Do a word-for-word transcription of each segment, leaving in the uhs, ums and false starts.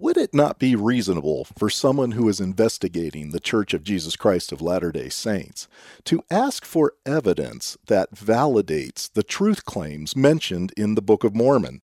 Would it not be reasonable for someone who is investigating the Church of Jesus Christ of Latter-day Saints to ask for evidence that validates the truth claims mentioned in the Book of Mormon?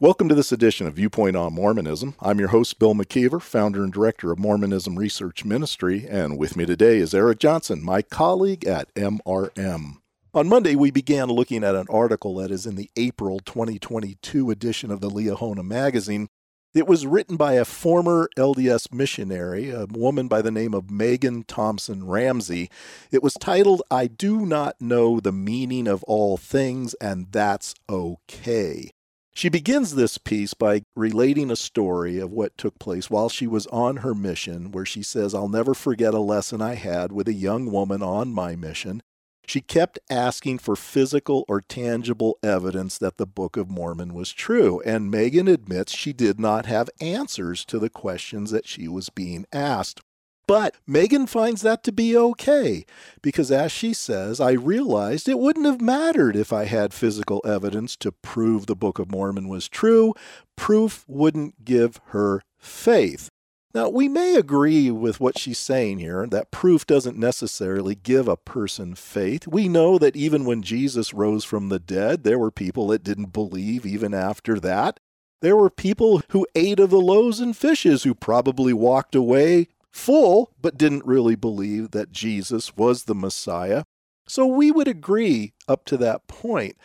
Welcome to this edition of Viewpoint on Mormonism. I'm your host, Bill McKeever, founder and director of Mormonism Research Ministry, and with me today is Eric Johnson, my colleague at M R M. On Monday, we began looking at an article that is in the April twenty twenty-two edition of the Liahona Magazine. It was written by a former L D S missionary, a woman by the name of Megan Thompson Ramsey. It was titled, "I Do Not Know the Meaning of All Things, and That's Okay." She begins this piece by relating a story of what took place while she was on her mission, where she says, "I'll never forget a lesson I had with a young woman on my mission. She kept asking for physical or tangible evidence that the Book of Mormon was true," and Megan admits she did not have answers to the questions that she was being asked. But Megan finds that to be okay, because as she says, "I realized it wouldn't have mattered if I had physical evidence to prove the Book of Mormon was true. Proof wouldn't give her faith." Now, we may agree with what she's saying here, that proof doesn't necessarily give a person faith. We know that even when Jesus rose from the dead, there were people that didn't believe even after that. There were people who ate of the loaves and fishes who probably walked away full, but didn't really believe that Jesus was the Messiah. So we would agree up to that point.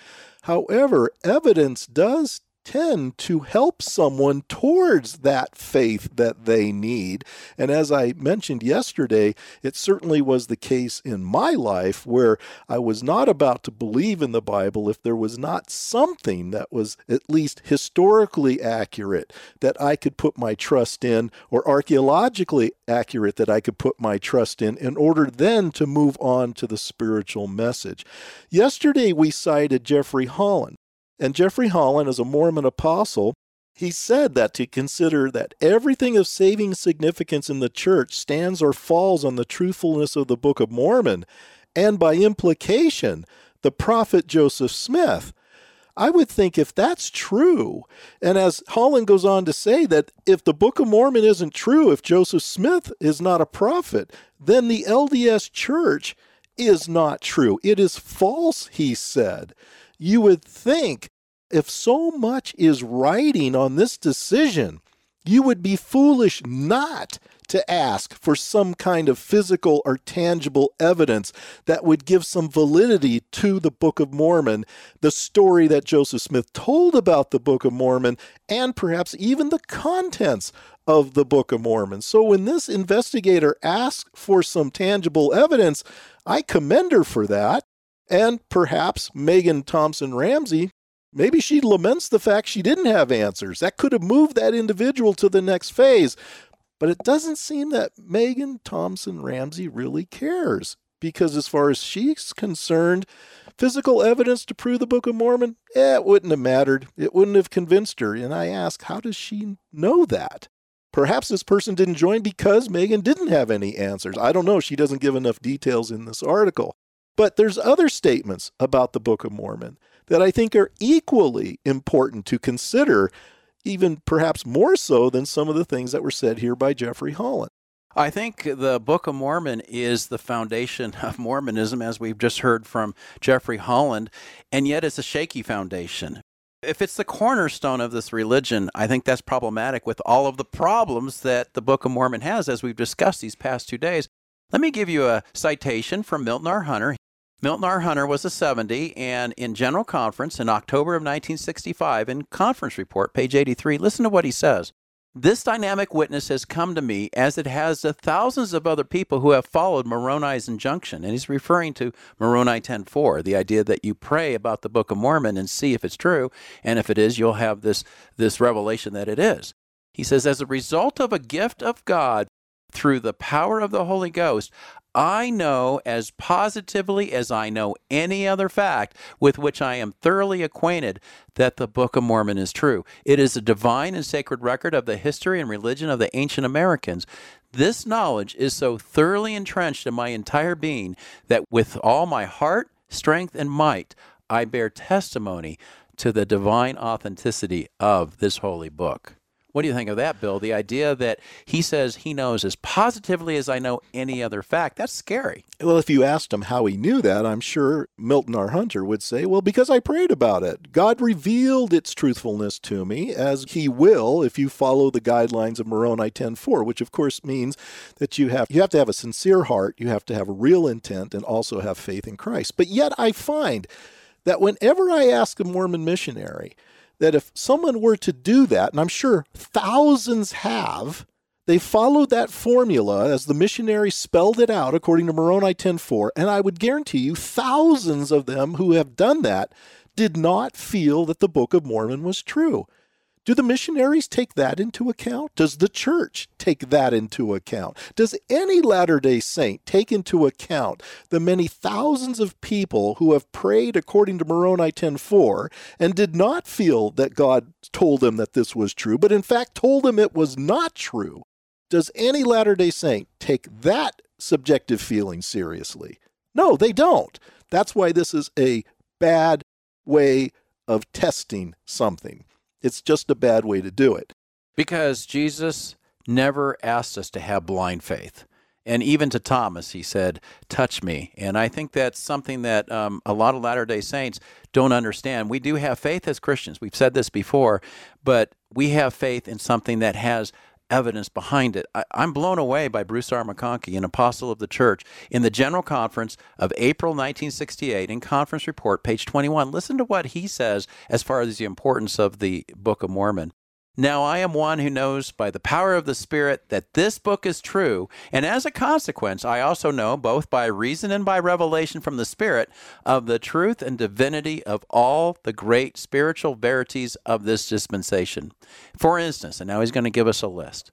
However, evidence does tend to help someone towards that faith that they need. And as I mentioned yesterday, it certainly was the case in my life where I was not about to believe in the Bible if there was not something that was at least historically accurate that I could put my trust in, or archaeologically accurate that I could put my trust in, in order then to move on to the spiritual message. Yesterday, we cited Jeffrey Holland. And Jeffrey Holland, as a Mormon apostle, he said that to consider that everything of saving significance in the church stands or falls on the truthfulness of the Book of Mormon, and by implication, the prophet Joseph Smith. I would think if that's true, and as Holland goes on to say that if the Book of Mormon isn't true, if Joseph Smith is not a prophet, then the L D S church is not true. It is false, he said. You would think if so much is riding on this decision, you would be foolish not to ask for some kind of physical or tangible evidence that would give some validity to the Book of Mormon, the story that Joseph Smith told about the Book of Mormon, and perhaps even the contents of the Book of Mormon. So when this investigator asks for some tangible evidence, I commend her for that. And perhaps Megan Thompson Ramsey, maybe she laments the fact she didn't have answers. That could have moved that individual to the next phase. But it doesn't seem that Megan Thompson Ramsey really cares, because as far as she's concerned, physical evidence to prove the Book of Mormon, eh, it wouldn't have mattered. It wouldn't have convinced her. And I ask, how does she know that? Perhaps this person didn't join because Megan didn't have any answers. I don't know. She doesn't give enough details in this article. But there's other statements about the Book of Mormon that I think are equally important to consider, even perhaps more so than some of the things that were said here by Jeffrey Holland. I think the Book of Mormon is the foundation of Mormonism, as we've just heard from Jeffrey Holland, and yet it's a shaky foundation. If it's the cornerstone of this religion, I think that's problematic with all of the problems that the Book of Mormon has, as we've discussed these past two days. Let me give you a citation from Milton R. Hunter. Milton R. Hunter was a seventy, and in General Conference in October of nineteen sixty-five, in Conference Report, page eighty-three, listen to what he says. "This dynamic witness has come to me as it has to thousands of other people who have followed Moroni's injunction." And he's referring to Moroni ten four, the idea that you pray about the Book of Mormon and see if it's true, and if it is, you'll have this, this revelation that it is. He says, "As a result of a gift of God, through the power of the Holy Ghost, I know as positively as I know any other fact with which I am thoroughly acquainted that the Book of Mormon is true. It is a divine and sacred record of the history and religion of the ancient Americans. This knowledge is so thoroughly entrenched in my entire being that with all my heart, strength, and might, I bear testimony to the divine authenticity of this holy book. What do you think of that, Bill? The idea that he says he knows as positively as I know any other fact, that's scary. Well, if you asked him how he knew that, I'm sure Milton R. Hunter would say, well, because I prayed about it. God revealed its truthfulness to me, as he will if you follow the guidelines of Moroni ten four, which of course means that you have, you have to have a sincere heart, you have to have a real intent, and also have faith in Christ. But yet I find that whenever I ask a Mormon missionary, that if someone were to do that, and I'm sure thousands have, they followed that formula as the missionary spelled it out according to Moroni ten four, and I would guarantee you thousands of them who have done that did not feel that the Book of Mormon was true. Do the missionaries take that into account? Does the church take that into account? Does any Latter-day Saint take into account the many thousands of people who have prayed according to Moroni ten four and did not feel that God told them that this was true, but in fact told them it was not true? Does any Latter-day Saint take that subjective feeling seriously? No, they don't. That's why this is a bad way of testing something. It's just a bad way to do it. Because Jesus never asked us to have blind faith. And even to Thomas, he said, touch me. And I think that's something that um, a lot of Latter-day Saints don't understand. We do have faith as Christians. We've said this before, but we have faith in something that has evidence behind it. I, I'm blown away by Bruce R. McConkie, an apostle of the church, in the General Conference of April nineteen sixty-eight, in Conference Report, page twenty-one. Listen to what he says as far as the importance of the Book of Mormon. Now I am one who knows by the power of the Spirit that this book is true, and as a consequence, I also know, both by reason and by revelation from the Spirit, of the truth and divinity of all the great spiritual verities of this dispensation. For instance, and now he's going to give us a list,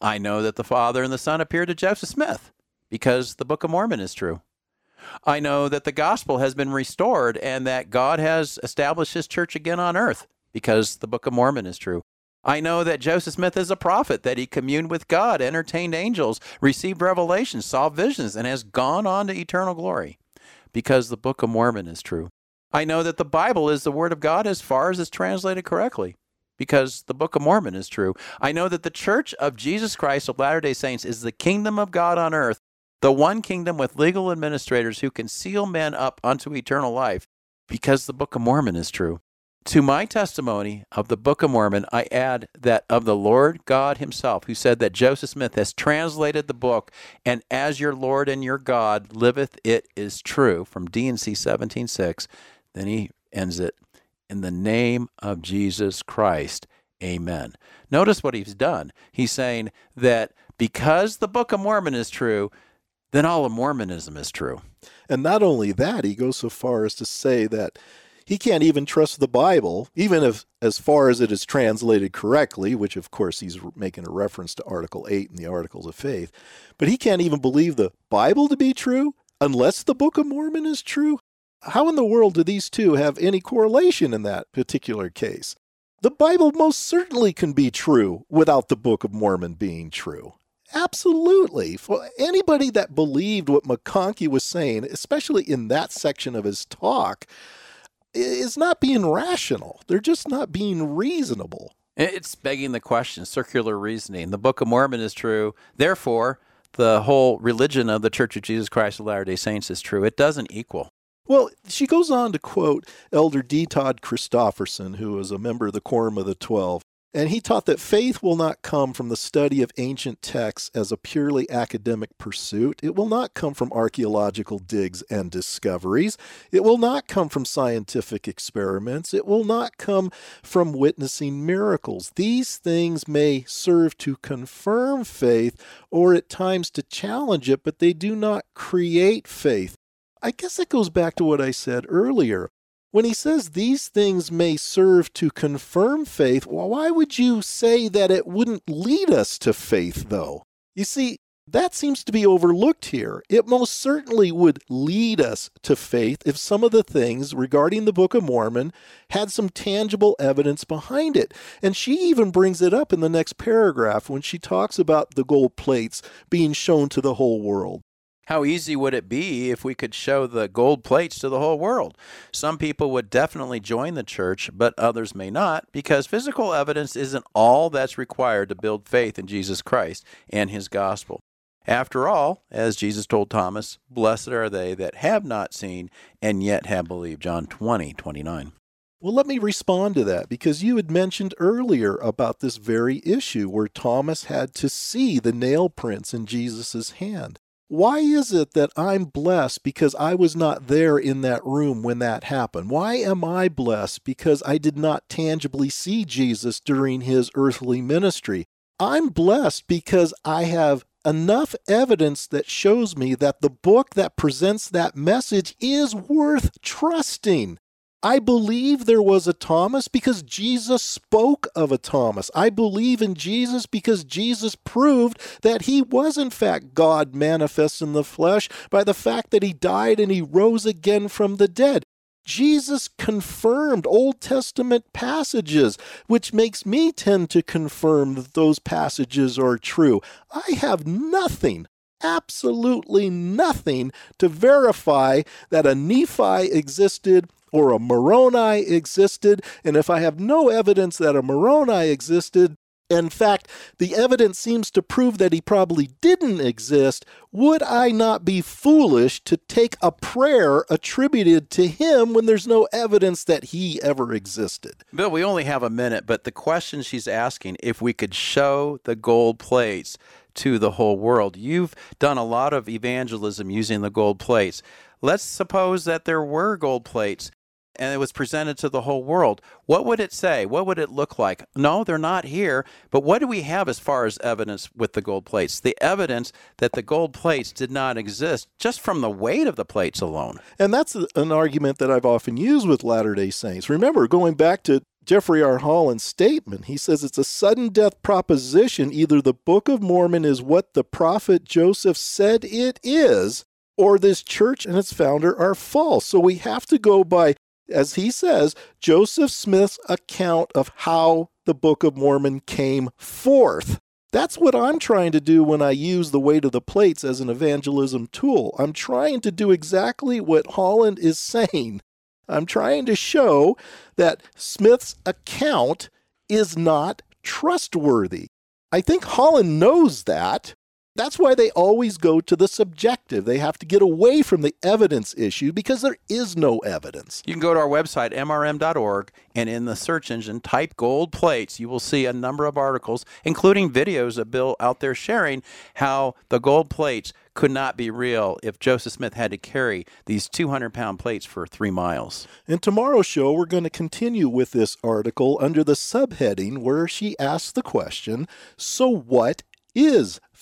I know that the Father and the Son appeared to Joseph Smith, because the Book of Mormon is true. I know that the gospel has been restored and that God has established his church again on earth, because the Book of Mormon is true. I know that Joseph Smith is a prophet, that he communed with God, entertained angels, received revelations, saw visions, and has gone on to eternal glory, because the Book of Mormon is true. I know that the Bible is the Word of God as far as it's translated correctly, because the Book of Mormon is true. I know that the Church of Jesus Christ of Latter-day Saints is the kingdom of God on earth, the one kingdom with legal administrators who can seal men up unto eternal life, because the Book of Mormon is true. To my testimony of the Book of Mormon, I add that of the Lord God himself, who said that Joseph Smith has translated the book, and as your Lord and your God liveth, it is true, from D and C seventeen six. Then he ends it, in the name of Jesus Christ, amen. Notice what he's done. He's saying that because the Book of Mormon is true, then all of Mormonism is true. And not only that, he goes so far as to say that he can't even trust the Bible, even if, as far as it is translated correctly, which of course he's making a reference to Article eight in the Articles of Faith, but he can't even believe the Bible to be true unless the Book of Mormon is true. How in the world do these two have any correlation in that particular case? The Bible most certainly can be true without the Book of Mormon being true. Absolutely. For anybody that believed what McConkie was saying, especially in that section of his talk, it's not being rational. They're just not being reasonable. It's begging the question, circular reasoning. The Book of Mormon is true. Therefore, the whole religion of the Church of Jesus Christ of Latter-day Saints is true. It doesn't equal. Well, she goes on to quote Elder D. Todd Christofferson, who was a member of the Quorum of the Twelve, and he taught that faith will not come from the study of ancient texts as a purely academic pursuit. It will not come from archaeological digs and discoveries. It will not come from scientific experiments. It will not come from witnessing miracles. These things may serve to confirm faith or at times to challenge it, but they do not create faith. I guess that goes back to what I said earlier. When he says these things may serve to confirm faith, well, why would you say that it wouldn't lead us to faith, though? You see, That seems to be overlooked here. It most certainly would lead us to faith if some of the things regarding the Book of Mormon had some tangible evidence behind it. And she even brings it up in the next paragraph when she talks about the gold plates being shown to the whole world. How easy would it be if we could show the gold plates to the whole world? Some people would definitely join the church, but others may not, because physical evidence isn't all that's required to build faith in Jesus Christ and his gospel. After all, as Jesus told Thomas, blessed are they that have not seen and yet have believed, John twenty, twenty-nine. Well, let me respond to that, because you had mentioned earlier about this very issue where Thomas had to see the nail prints in Jesus' hand. Why is it that I'm blessed because I was not there in that room when that happened? Why am I blessed because I did not tangibly see Jesus during his earthly ministry? I'm blessed because I have enough evidence that shows me that the book that presents that message is worth trusting. I believe there was a Thomas because Jesus spoke of a Thomas. I believe in Jesus because Jesus proved that he was in fact God manifest in the flesh by the fact that he died and he rose again from the dead. Jesus confirmed Old Testament passages, which makes me tend to confirm that those passages are true. I have nothing. Absolutely nothing to verify that a Nephi existed or a Moroni existed, and if I have no evidence that a Moroni existed, in fact, the evidence seems to prove that he probably didn't exist, would I not be foolish to take a prayer attributed to him when there's no evidence that he ever existed? Bill, we only have a minute, but the question she's asking, if we could show the gold plates to the whole world. You've done a lot of evangelism using the gold plates. Let's suppose that there were gold plates and it was presented to the whole world. What would it say? What would it look like? No, they're not here. But what do we have as far as evidence with the gold plates? The evidence that the gold plates did not exist just from the weight of the plates alone. And that's an argument that I've often used with Latter-day Saints. Remember, going back to Jeffrey R. Holland's statement, he says it's a sudden death proposition. Either the Book of Mormon is what the prophet Joseph said it is, or this church and its founder are false. So we have to go by, as he says, Joseph Smith's account of how the Book of Mormon came forth. That's what I'm trying to do when I use the weight of the plates as an evangelism tool. I'm trying to do exactly what Holland is saying. I'm trying to show that Smith's account is not trustworthy. I think Holland knows that. That's why they always go to the subjective. They have to get away from the evidence issue because there is no evidence. You can go to our website, M R M dot org, and in the search engine, type gold plates. You will see a number of articles, including videos of Bill out there sharing how the gold plates could not be real if Joseph Smith had to carry these two hundred pound plates for three miles. In tomorrow's show, we're going to continue with this article under the subheading where she asks the question, so what is